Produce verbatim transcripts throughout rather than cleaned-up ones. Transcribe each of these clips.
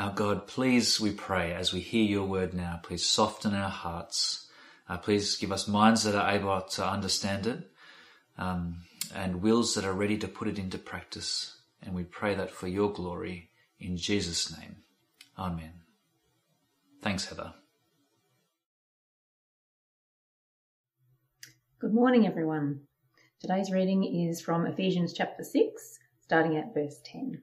Our God, please, we pray, as we hear your word now, please soften our hearts. Uh, please give us minds that are able to understand it, um, and wills that are ready to put it into practice. And we pray that for your glory, in Jesus' name. Amen. Thanks, Heather. Good morning, everyone. Today's reading is from Ephesians chapter six, starting at verse ten.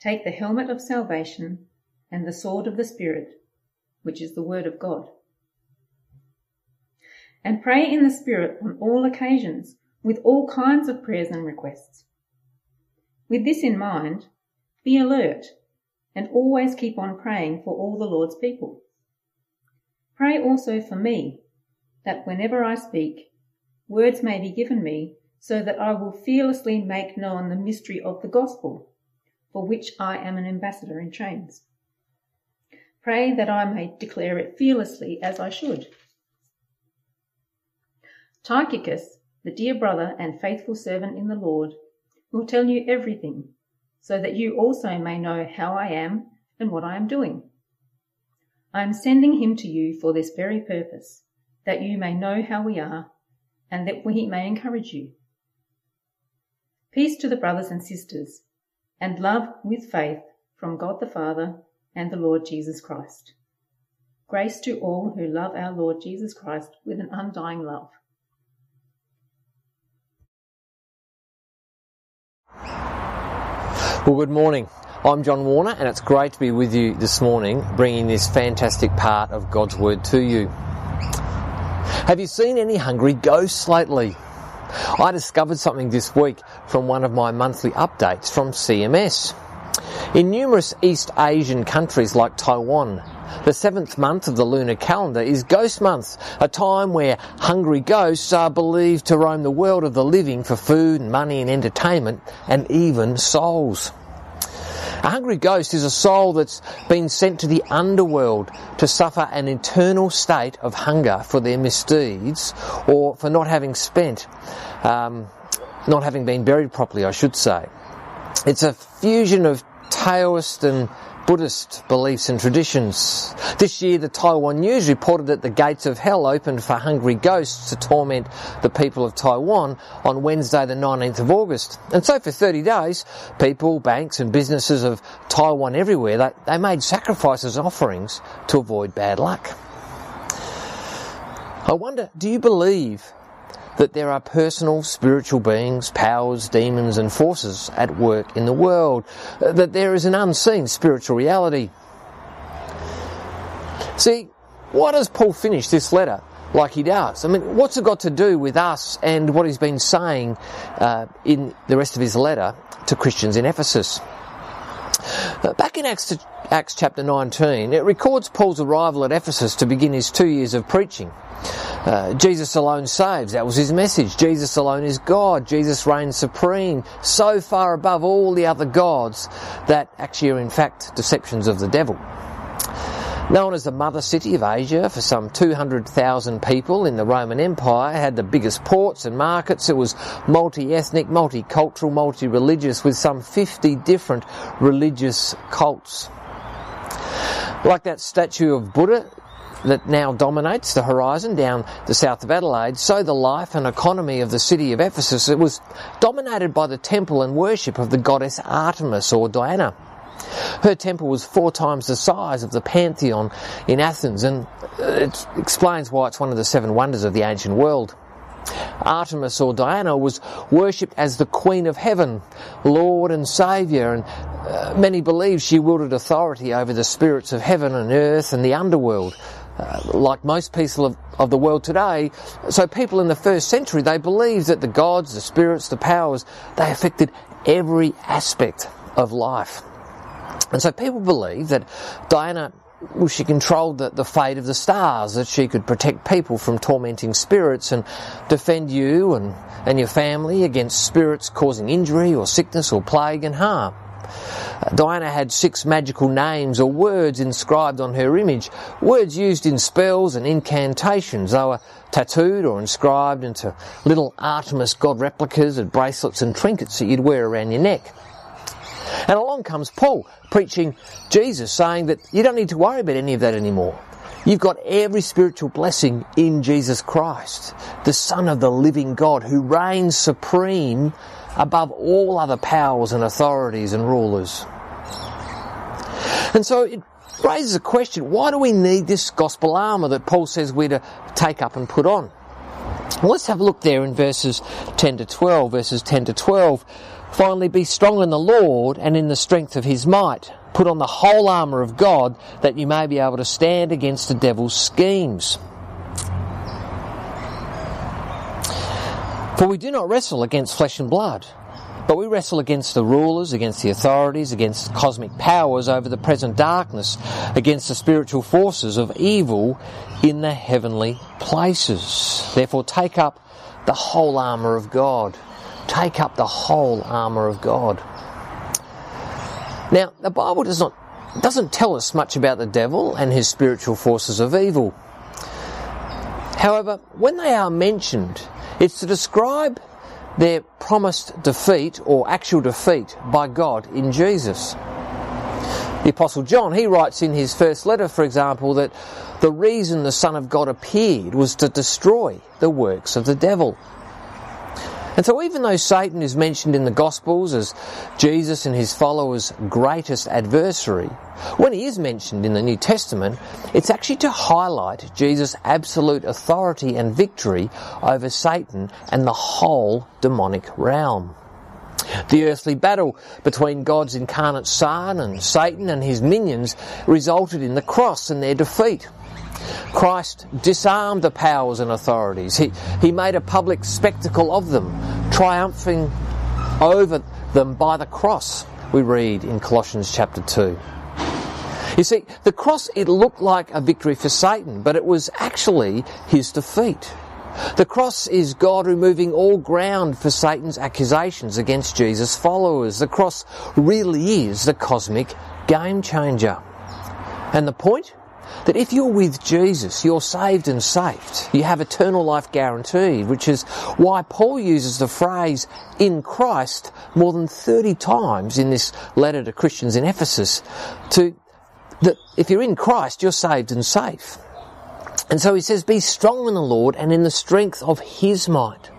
Take the helmet of salvation and the sword of the Spirit, which is the word of God. And pray in the Spirit on all occasions, with all kinds of prayers and requests. With this in mind, be alert and always keep on praying for all the Lord's people. Pray also for me, that whenever I speak, words may be given me, so that I will fearlessly make known the mystery of the gospel, for which I am an ambassador in chains. Pray that I may declare it fearlessly as I should. Tychicus, the dear brother and faithful servant in the Lord, will tell you everything, so that you also may know how I am and what I am doing. I am sending him to you for this very purpose, that you may know how we are, and that he may encourage you. Peace to the brothers and sisters, and love with faith from God the Father and the Lord Jesus Christ. Grace to all who love our Lord Jesus Christ with an undying love. Well, good morning. I'm John Warner, and it's great to be with you this morning, bringing this fantastic part of God's Word to you. Have you seen any hungry ghosts lately? I discovered something this week from one of my monthly updates from C M S. In numerous East Asian countries like Taiwan, the seventh month of the lunar calendar is Ghost Month, a time where hungry ghosts are believed to roam the world of the living for food, money and entertainment, and even souls. A hungry ghost is a soul that's been sent to the underworld to suffer an eternal state of hunger for their misdeeds, or for not having spent, um, not having been buried properly, I should say. It's a fusion of Taoist and Buddhist beliefs and traditions. This year, the Taiwan News reported that the gates of hell opened for hungry ghosts to torment the people of Taiwan on Wednesday the nineteenth of August. And so for thirty days, people, banks and businesses of Taiwan everywhere, they, they made sacrifices and offerings to avoid bad luck. I wonder, do you believe that there are personal spiritual beings, powers, demons and forces at work in the world, that there is an unseen spiritual reality? See, why does Paul finish this letter like he does? I mean, what's it got to do with us and what he's been saying uh, in the rest of his letter to Christians in Ephesus? Uh, back in Acts, Acts chapter nineteen, it records Paul's arrival at Ephesus to begin his two years of preaching. Uh, Jesus alone saves, that was his message. Jesus alone is God. Jesus reigns supreme, so far above all the other gods that actually are in fact deceptions of the devil. Known as the mother city of Asia for some two hundred thousand people in the Roman Empire, had the biggest ports and markets. It was multi-ethnic, multicultural, multi-religious, with some fifty different religious cults. Like that statue of Buddha that now dominates the horizon down the south of Adelaide, so the life and economy of the city of Ephesus, it was dominated by the temple and worship of the goddess Artemis, or Diana. Her temple was four times the size of the Pantheon in Athens, and it explains why it's one of the seven wonders of the ancient world. Artemis, or Diana, was worshipped as the Queen of Heaven, Lord and Saviour, and uh, many believe she wielded authority over the spirits of heaven and earth and the underworld. Uh, like most people of, of the world today, so people in the first century, they believed that the gods, the spirits, the powers, they affected every aspect of life. And so people believe that Diana, well, she controlled the, the fate of the stars, that she could protect people from tormenting spirits and defend you and, and your family against spirits causing injury or sickness or plague and harm. Uh, Diana had six magical names or words inscribed on her image, words used in spells and incantations. They were tattooed or inscribed into little Artemis god replicas and bracelets and trinkets that you'd wear around your neck. And along comes Paul, preaching Jesus, saying that you don't need to worry about any of that anymore. You've got every spiritual blessing in Jesus Christ, the Son of the living God, who reigns supreme above all other powers and authorities and rulers. And so it raises a question, why do we need this gospel armour that Paul says we're to take up and put on? Well, let's have a look there in verses ten to twelve. Verses ten to twelve. Finally, be strong in the Lord and in the strength of his might. Put on the whole armour of God, that you may be able to stand against the devil's schemes. For we do not wrestle against flesh and blood, but we wrestle against the rulers, against the authorities, against cosmic powers over the present darkness, against the spiritual forces of evil in the heavenly places. Therefore, take up the whole armour of God. Take up the whole armour of God. Now, the Bible does not doesn't tell us much about the devil and his spiritual forces of evil. However, when they are mentioned, it's to describe their promised defeat or actual defeat by God in Jesus. The Apostle John, he writes in his first letter, for example, that the reason the Son of God appeared was to destroy the works of the devil. And so even though Satan is mentioned in the Gospels as Jesus and his followers' greatest adversary, when he is mentioned in the New Testament, it's actually to highlight Jesus' absolute authority and victory over Satan and the whole demonic realm. The earthly battle between God's incarnate Son and Satan and his minions resulted in the cross and their defeat. Christ disarmed the powers and authorities. He, he made a public spectacle of them, triumphing over them by the cross, we read in Colossians chapter two. You see, the cross, it looked like a victory for Satan, but it was actually his defeat. The cross is God removing all ground for Satan's accusations against Jesus' followers. The cross really is the cosmic game changer. And the point? That if you're with Jesus, you're saved and safe. You have eternal life guaranteed, which is why Paul uses the phrase "in Christ" more than thirty times in this letter to Christians in Ephesus, to that if you're in Christ, you're saved and safe. And so he says, be strong in the Lord and in the strength of his might.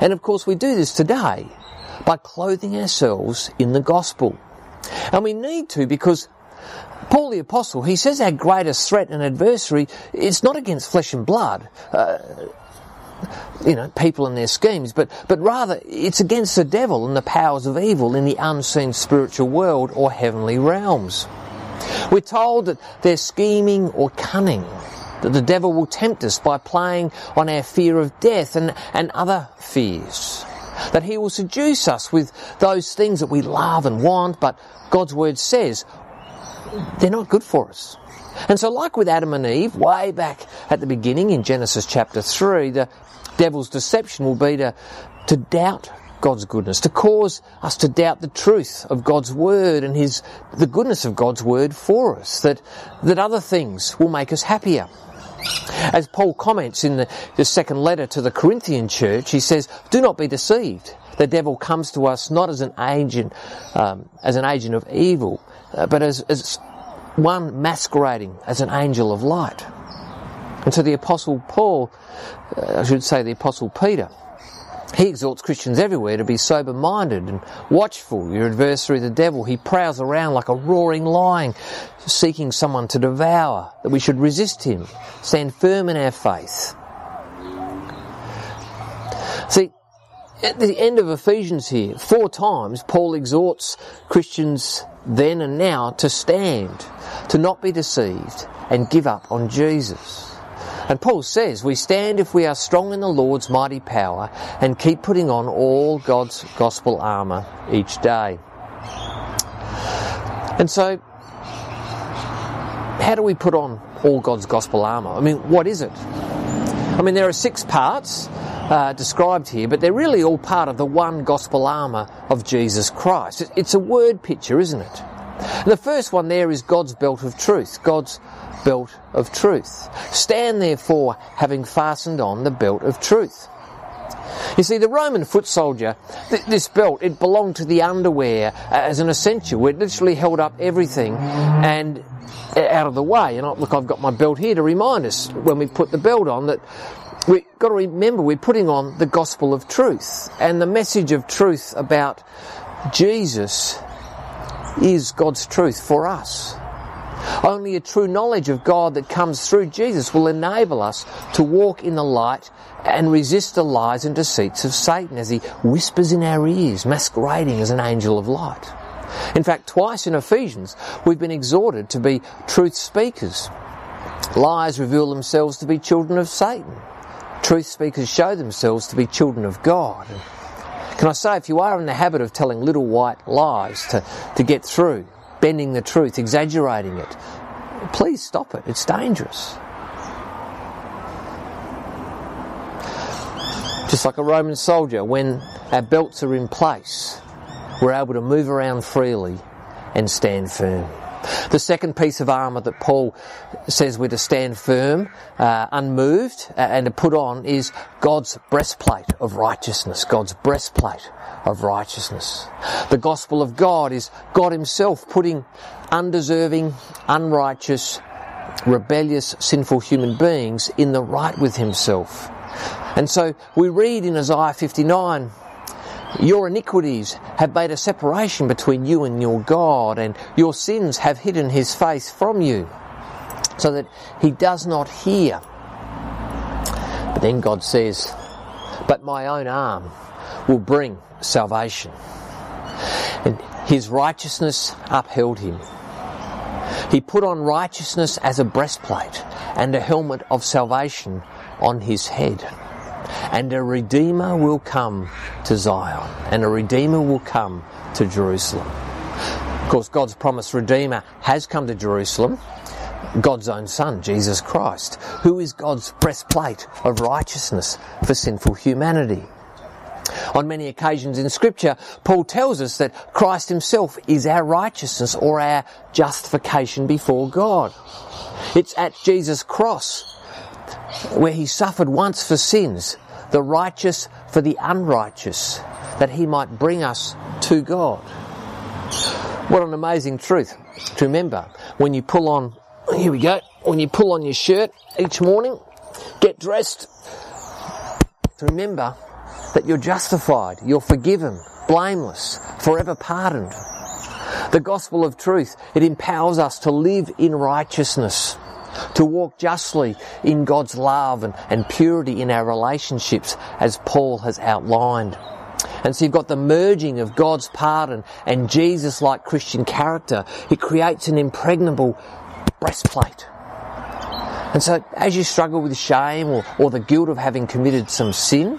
And of course we do this today by clothing ourselves in the gospel. And we need to, because Paul the Apostle, he says our greatest threat and adversary, it's not against flesh and blood, uh, you know, people and their schemes, but, but rather it's against the devil and the powers of evil in the unseen spiritual world or heavenly realms. We're told that they're scheming or cunning, that the devil will tempt us by playing on our fear of death and, and other fears, that he will seduce us with those things that we love and want, but God's word says they're not good for us. And so, like with Adam and Eve, way back at the beginning in Genesis chapter three, the devil's deception will be to, to doubt God's goodness, to cause us to doubt the truth of God's word and his the goodness of God's word for us, that, that other things will make us happier. As Paul comments in the, the second letter to the Corinthian church, he says, do not be deceived. The devil comes to us not as an agent, um, as an agent of evil, uh, but as, as one masquerading as an angel of light. And so the Apostle Paul, uh, I should say the Apostle Peter, He exhorts Christians everywhere to be sober-minded and watchful. Your adversary, the devil, he prowls around like a roaring lion, seeking someone to devour, that we should resist him, stand firm in our faith. See, at the end of Ephesians here, four times Paul exhorts Christians then and now to stand, to not be deceived, and give up on Jesus. And Paul says, we stand if we are strong in the Lord's mighty power and keep putting on all God's gospel armour each day. And so, how do we put on all God's gospel armour? I mean, what is it? I mean, there are six parts uh, described here, but they're really all part of the one gospel armour of Jesus Christ. It's a word picture, isn't it? And the first one there is God's belt of truth, God's belt of truth. Stand therefore, having fastened on the belt of truth. You see, the Roman foot soldier, th- this belt, it belonged to the underwear as an essential. It literally held up everything and out of the way. And I, look, I've got my belt here to remind us when we put the belt on that we've got to remember we're putting on the gospel of truth. And the message of truth about Jesus is God's truth for us. Only a true knowledge of God that comes through Jesus will enable us to walk in the light and resist the lies and deceits of Satan as he whispers in our ears, masquerading as an angel of light. In fact, twice in Ephesians, we've been exhorted to be truth speakers. Lies reveal themselves to be children of Satan. Truth speakers show themselves to be children of God. Can I say, if you are in the habit of telling little white lies to, to get through, bending the truth, exaggerating it, please stop it. It's dangerous. Just like a Roman soldier, when our belts are in place, we're able to move around freely and stand firm. The second piece of armour that Paul says we're to stand firm, uh, unmoved, uh, and to put on is God's breastplate of righteousness. God's breastplate of righteousness. The gospel of God is God himself putting undeserving, unrighteous, rebellious, sinful human beings in the right with himself. And so we read in Isaiah fifty-nine, your iniquities have made a separation between you and your God, and your sins have hidden his face from you, so that he does not hear. But then God says, but my own arm will bring salvation. And his righteousness upheld him. He put on righteousness as a breastplate and a helmet of salvation on his head. And a Redeemer will come to Zion, and a Redeemer will come to Jerusalem. Of course, God's promised Redeemer has come to Jerusalem, God's own Son, Jesus Christ, who is God's breastplate of righteousness for sinful humanity. On many occasions in Scripture, Paul tells us that Christ himself is our righteousness or our justification before God. It's at Jesus' cross where he suffered once for sins, the righteous for the unrighteous, that he might bring us to God. What an amazing truth to remember when you pull on, here we go, when you pull on your shirt each morning, get dressed, to remember that you're justified, you're forgiven, blameless, forever pardoned. The gospel of truth, it empowers us to live in righteousness, to walk justly in God's love and, and purity in our relationships, as Paul has outlined. And so you've got the merging of God's pardon and Jesus-like Christian character. It creates an impregnable breastplate. And so as you struggle with shame or, or the guilt of having committed some sin,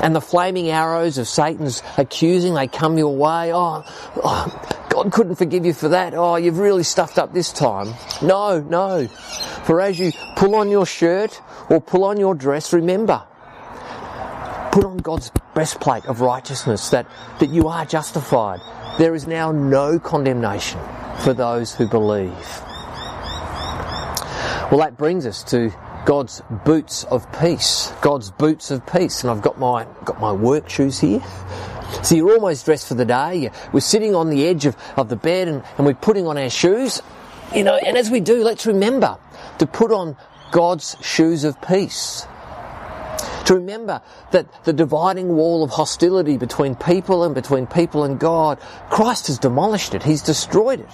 and the flaming arrows of Satan's accusing, they come your way, oh, oh God couldn't forgive you for that. Oh, you've really stuffed up this time. No, no. For as you pull on your shirt or pull on your dress, remember, put on God's breastplate of righteousness, that, that you are justified. There is now no condemnation for those who believe. Well, that brings us to God's boots of peace. God's boots of peace. And I've got my, got my work shoes here. So you're almost dressed for the day, we're sitting on the edge of, of the bed and, and we're putting on our shoes, you know, and as we do, let's remember to put on God's shoes of peace. To remember that the dividing wall of hostility between people and between people and God, Christ has demolished it. He's destroyed it.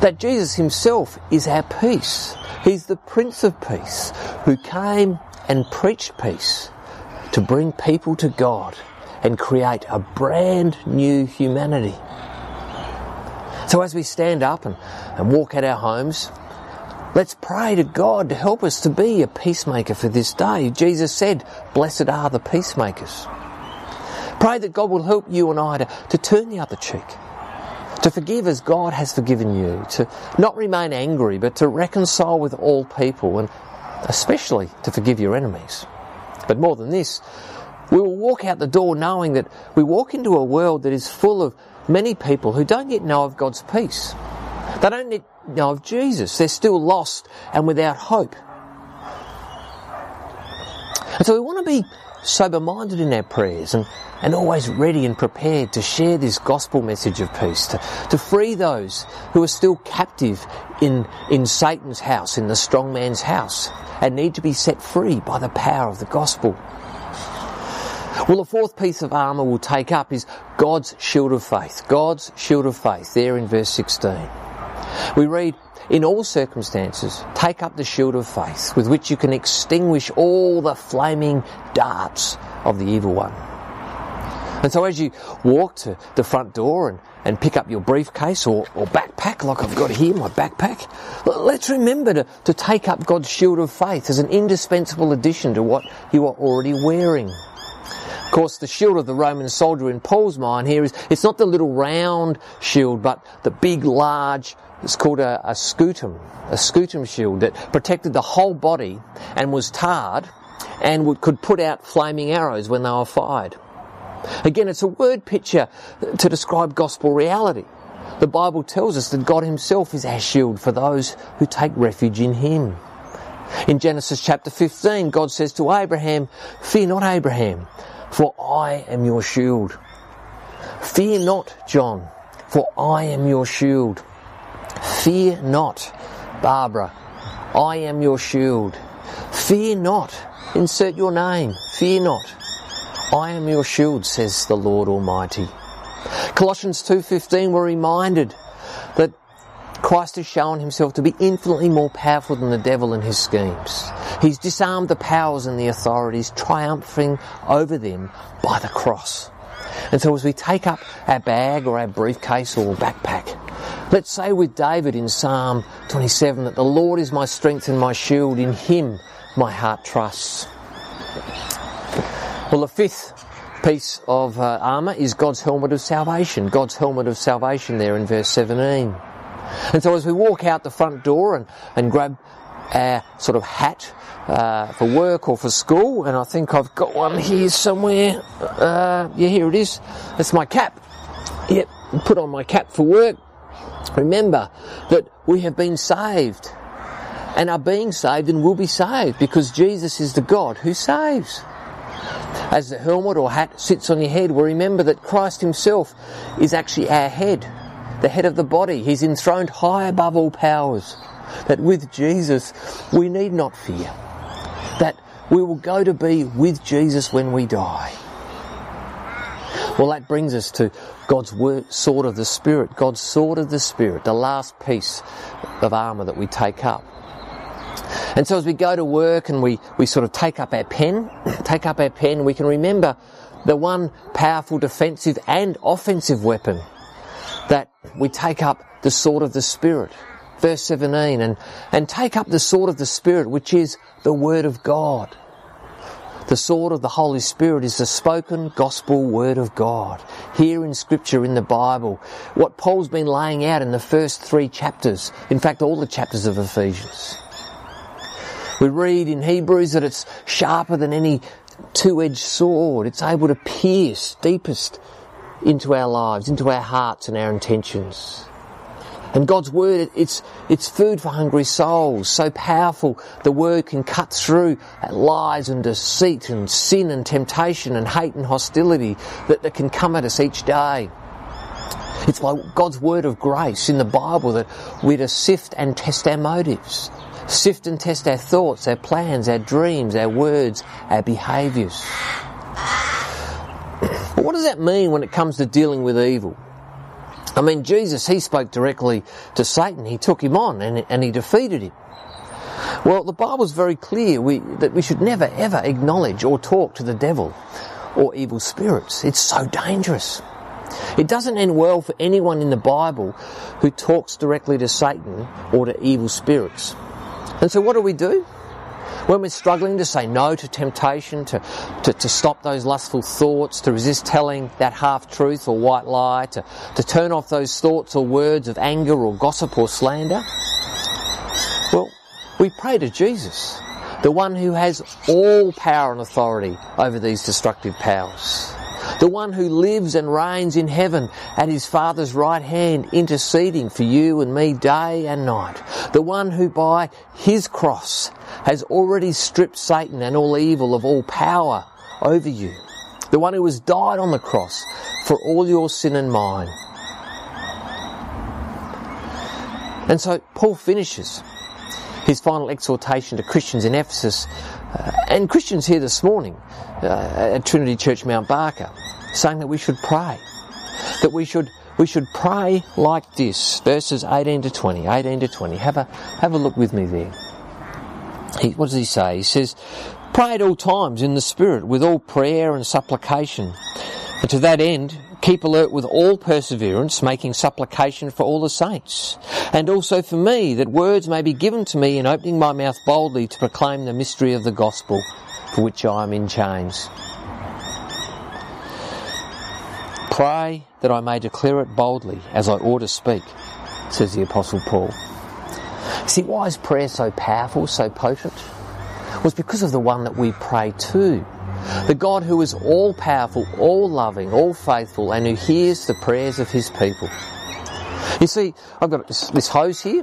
That Jesus himself is our peace. He's the Prince of Peace who came and preached peace to bring people to God and create a brand new humanity. So as we stand up and, and walk out our homes, let's pray to God to help us to be a peacemaker for this day. Jesus said, blessed are the peacemakers. Pray that God will help you and I to, to turn the other cheek, to forgive as God has forgiven you, to not remain angry, but to reconcile with all people, and especially to forgive your enemies. But more than this, we will walk out the door knowing that we walk into a world that is full of many people who don't yet know of God's peace. They don't yet know of Jesus. They're still lost and without hope. And so we want to be sober-minded in our prayers and, and always ready and prepared to share this gospel message of peace, to, to free those who are still captive in, in Satan's house, in the strong man's house, and need to be set free by the power of the gospel. Well, the fourth piece of armour we'll take up is God's shield of faith. God's shield of faith, there in verse sixteen. We read, in all circumstances, take up the shield of faith with which you can extinguish all the flaming darts of the evil one. And so as you walk to the front door and, and pick up your briefcase or, or backpack, like I've got here, my backpack, let's remember to, to take up God's shield of faith as an indispensable addition to what you are already wearing. Of course, the shield of the Roman soldier in Paul's mind here is, it's not the little round shield, but the big, large, it's called a, a scutum, a scutum shield that protected the whole body and was tarred and would, could put out flaming arrows when they were fired. Again, it's a word picture to describe gospel reality. The Bible tells us that God himself is our shield for those who take refuge in him. In Genesis chapter fifteen, God says to Abraham, "Fear not, Abraham, for I am your shield. Fear not, John, for I am your shield. Fear not, Barbara, I am your shield. Fear not, insert your name, fear not. I am your shield, says the Lord Almighty." Colossians two fifteen, we're reminded that Christ has shown himself to be infinitely more powerful than the devil and his schemes. He's disarmed the powers and the authorities, triumphing over them by the cross. And so as we take up our bag or our briefcase or backpack, let's say with David in Psalm twenty-seven that the Lord is my strength and my shield, in him my heart trusts. Well, the fifth piece of uh, armour is God's helmet of salvation. God's helmet of salvation there in verse seventeen. And so as we walk out the front door and, and grab our sort of hat uh, for work or for school, and I think I've got one here somewhere. Uh, yeah, here it is. That's my cap. Yep, put on my cap for work. Remember that we have been saved and are being saved and will be saved because Jesus is the God who saves. As the helmet or hat sits on your head, we remember that Christ himself is actually our head, the head of the body. He's enthroned high above all powers. That with Jesus, we need not fear. That we will go to be with Jesus when we die. Well, that brings us to God's word, sword of the Spirit. God's sword of the Spirit, the last piece of armour that we take up. And so as we go to work and we, we sort of take up our pen, take up our pen, we can remember the one powerful defensive and offensive weapon, that we take up the sword of the Spirit. Verse seventeen, and, and take up the sword of the Spirit, which is the Word of God. The sword of the Holy Spirit is the spoken gospel Word of God. Here in Scripture, in the Bible, what Paul's been laying out in the first three chapters, in fact all the chapters of Ephesians. We read in Hebrews that it's sharper than any two-edged sword. It's able to pierce deepest into our lives, into our hearts and our intentions. And God's Word, it's it's food for hungry souls, so powerful the Word can cut through lies and deceit and sin and temptation and hate and hostility that, that can come at us each day. It's by God's Word of grace in the Bible that we're to sift and test our motives, Sift and test our thoughts, our plans, our dreams, our words, our behaviours. But what does that mean when it comes to dealing with evil? I mean, Jesus, he spoke directly to Satan. He took him on and, and he defeated him. Well, the Bible's very clear we, that we should never ever acknowledge or talk to the devil or evil spirits. It's so dangerous. It doesn't end well for anyone in the Bible who talks directly to Satan or to evil spirits. And so what do we do? When we're struggling to say no to temptation, to, to, to stop those lustful thoughts, to resist telling that half-truth or white lie, to, to turn off those thoughts or words of anger or gossip or slander, well, we pray to Jesus, the one who has all power and authority over these destructive powers, the one who lives and reigns in heaven at his Father's right hand, interceding for you and me day and night, the one who by his cross has already stripped Satan and all evil of all power over you, the one who has died on the cross for all your sin and mine. And so Paul finishes his final exhortation to Christians in Ephesus, uh, and Christians here this morning uh, at Trinity Church Mount Barker, saying that we should pray, that we should we should pray like this, verses eighteen to twenty, eighteen to twenty. Have a have a look with me there. He, what does he say? He says, "Pray at all times in the Spirit with all prayer and supplication, and to that end, keep alert with all perseverance, making supplication for all the saints, and also for me, that words may be given to me in opening my mouth boldly to proclaim the mystery of the gospel, for which I am in chains. Pray that I may declare it boldly, as I ought to speak," says the Apostle Paul. See, why is prayer so powerful, so potent? Well, it's because of the one that we pray to. The God who is all-powerful, all-loving, all-faithful, and who hears the prayers of his people. You see, I've got this, this hose here.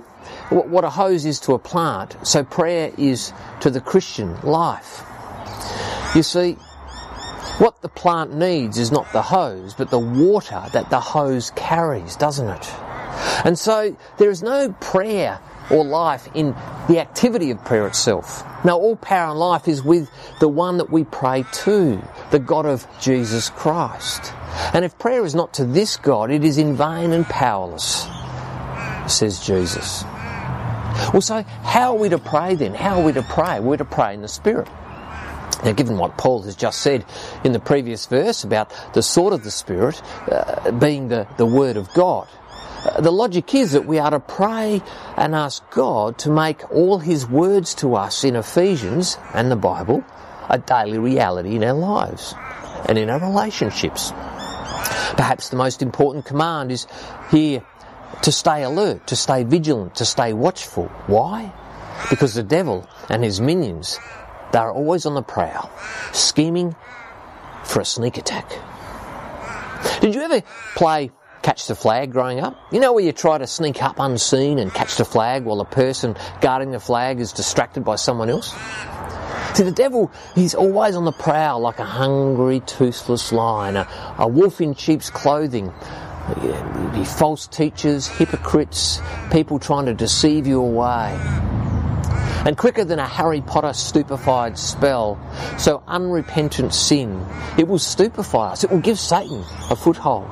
What, what a hose is to a plant, so prayer is to the Christian life. You see, what the plant needs is not the hose, but the water that the hose carries, doesn't it? And so there is no prayer or life in the activity of prayer itself. Now, all power and life is with the one that we pray to, the God of Jesus Christ. And if prayer is not to this God, it is in vain and powerless, says Jesus. Well, so how are we to pray then? How are we to pray? We're to pray in the Spirit. Now, given what Paul has just said in the previous verse about the sword of the Spirit uh, being the, the Word of God, the logic is that we are to pray and ask God to make all his words to us in Ephesians and the Bible a daily reality in our lives and in our relationships. Perhaps the most important command is here to stay alert, to stay vigilant, to stay watchful. Why? Because the devil and his minions, they are always on the prowl, scheming for a sneak attack. Did you ever play catch the flag growing up? You know, where you try to sneak up unseen and catch the flag while the person guarding the flag is distracted by someone else? See, the devil, he's always on the prowl like a hungry, toothless lion, a, a wolf in sheep's clothing. There'd be false teachers, hypocrites, people trying to deceive you away. And quicker than a Harry Potter stupefied spell, so unrepentant sin, it will stupefy us. It will give Satan a foothold.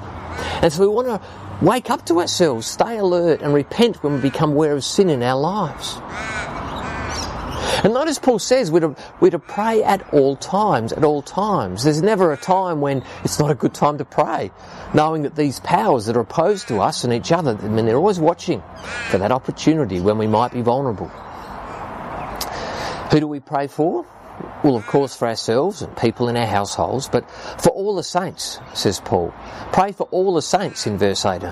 And so we want to wake up to ourselves, stay alert, and repent when we become aware of sin in our lives. And notice Paul says we're to, we're to pray at all times, at all times. There's never a time when it's not a good time to pray, knowing that these powers that are opposed to us and each other, I mean, they're always watching for that opportunity when we might be vulnerable. Who do we pray for? Well, of course, for ourselves and people in our households, but for all the saints, says Paul. Pray for all the saints in verse eighteen.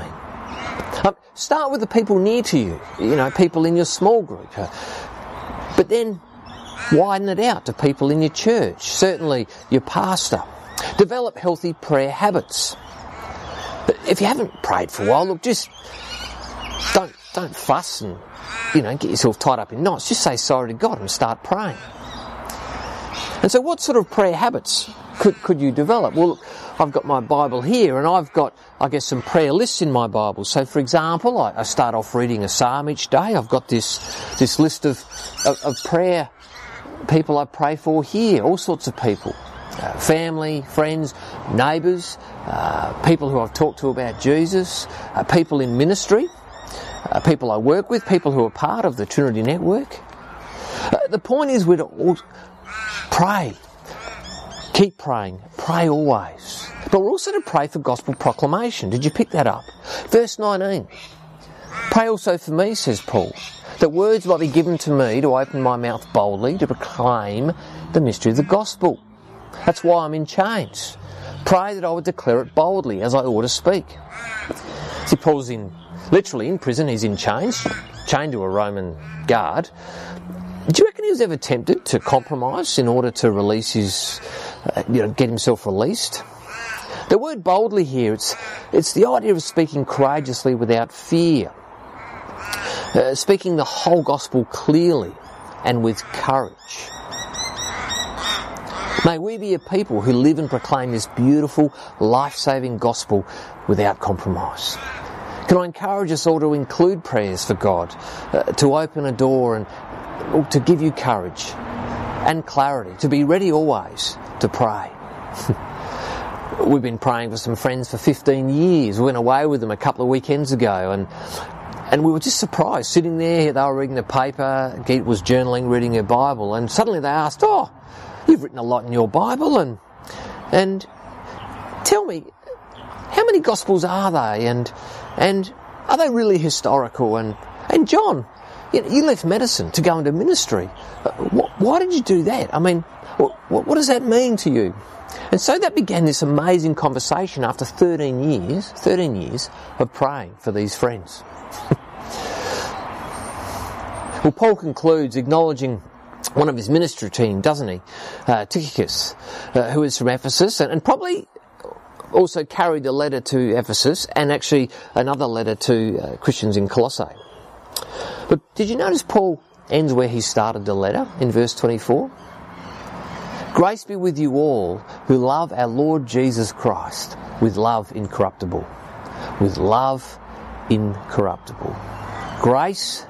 Um, start with the people near to you, you know, people in your small group. But then widen it out to people in your church, certainly your pastor. Develop healthy prayer habits. But if you haven't prayed for a while, look, just don't, don't fuss and, you know, get yourself tied up in knots. Just say sorry to God and start praying. And so what sort of prayer habits could, could you develop? Well, I've got my Bible here and I've got, I guess, some prayer lists in my Bible. So, for example, I, I start off reading a psalm each day. I've got this this list of, of, of prayer people I pray for here, all sorts of people. Uh, family, friends, neighbours, uh, people who I've talked to about Jesus, uh, people in ministry, uh, people I work with, people who are part of the Trinity Network. Uh, the point is, we'd all pray. Keep praying. Pray always. But we're also to pray for gospel proclamation. Did you pick that up? Verse nineteen. Pray also for me, says Paul, that words might be given to me to open my mouth boldly to proclaim the mystery of the gospel. That's why I'm in chains. Pray that I would declare it boldly as I ought to speak. See, Paul's in, literally in prison. He's in chains, chained to a Roman guard. Do you reckon he was ever tempted to compromise in order to release his, uh, you know, get himself released? The word boldly here, it's, it's the idea of speaking courageously without fear. Uh, speaking the whole gospel clearly and with courage. May we be a people who live and proclaim this beautiful, life-saving gospel without compromise. Can I encourage us all to include prayers for God, uh, to open a door and uh, to give you courage and clarity, to be ready always to pray. We've been praying for some friends for fifteen years. We went away with them a couple of weekends ago and And we were just surprised, sitting there, they were reading the paper, Geet was journaling, reading her Bible, and suddenly they asked, oh, you've written a lot in your Bible, and and tell me, how many Gospels are they, and and are they really historical, and, and John, you, you left medicine to go into ministry, why did you do that? I mean, what, what does that mean to you? And so that began this amazing conversation after thirteen years, thirteen years of praying for these friends. Well, Paul concludes acknowledging one of his ministry team, doesn't he? Uh, Tychicus, uh, who is from Ephesus and, and probably also carried a letter to Ephesus and actually another letter to uh, Christians in Colossae. But did you notice Paul ends where he started the letter in verse twenty-four? Grace be with you all who love our Lord Jesus Christ with love incorruptible, with love incorruptible. Grace,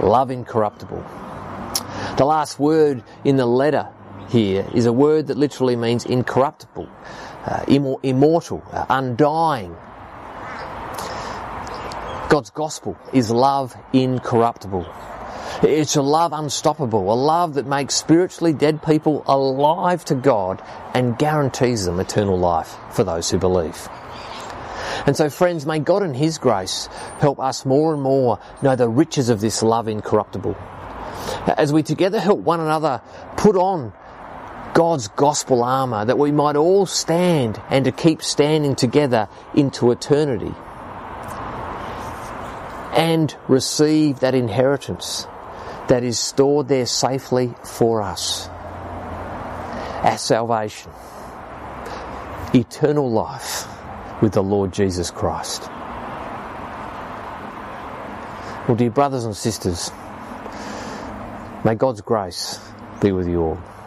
love incorruptible. The last word in the letter here is a word that literally means incorruptible, uh, immor- immortal, uh, undying. God's gospel is love incorruptible. It's a love unstoppable, a love that makes spiritually dead people alive to God and guarantees them eternal life for those who believe. And so, friends, may God in His grace help us more and more know the riches of this love incorruptible. As we together help one another put on God's gospel armour, that we might all stand and to keep standing together into eternity and receive that inheritance that is stored there safely for us. Our salvation. Eternal life with the Lord Jesus Christ. Well, dear brothers and sisters, may God's grace be with you all.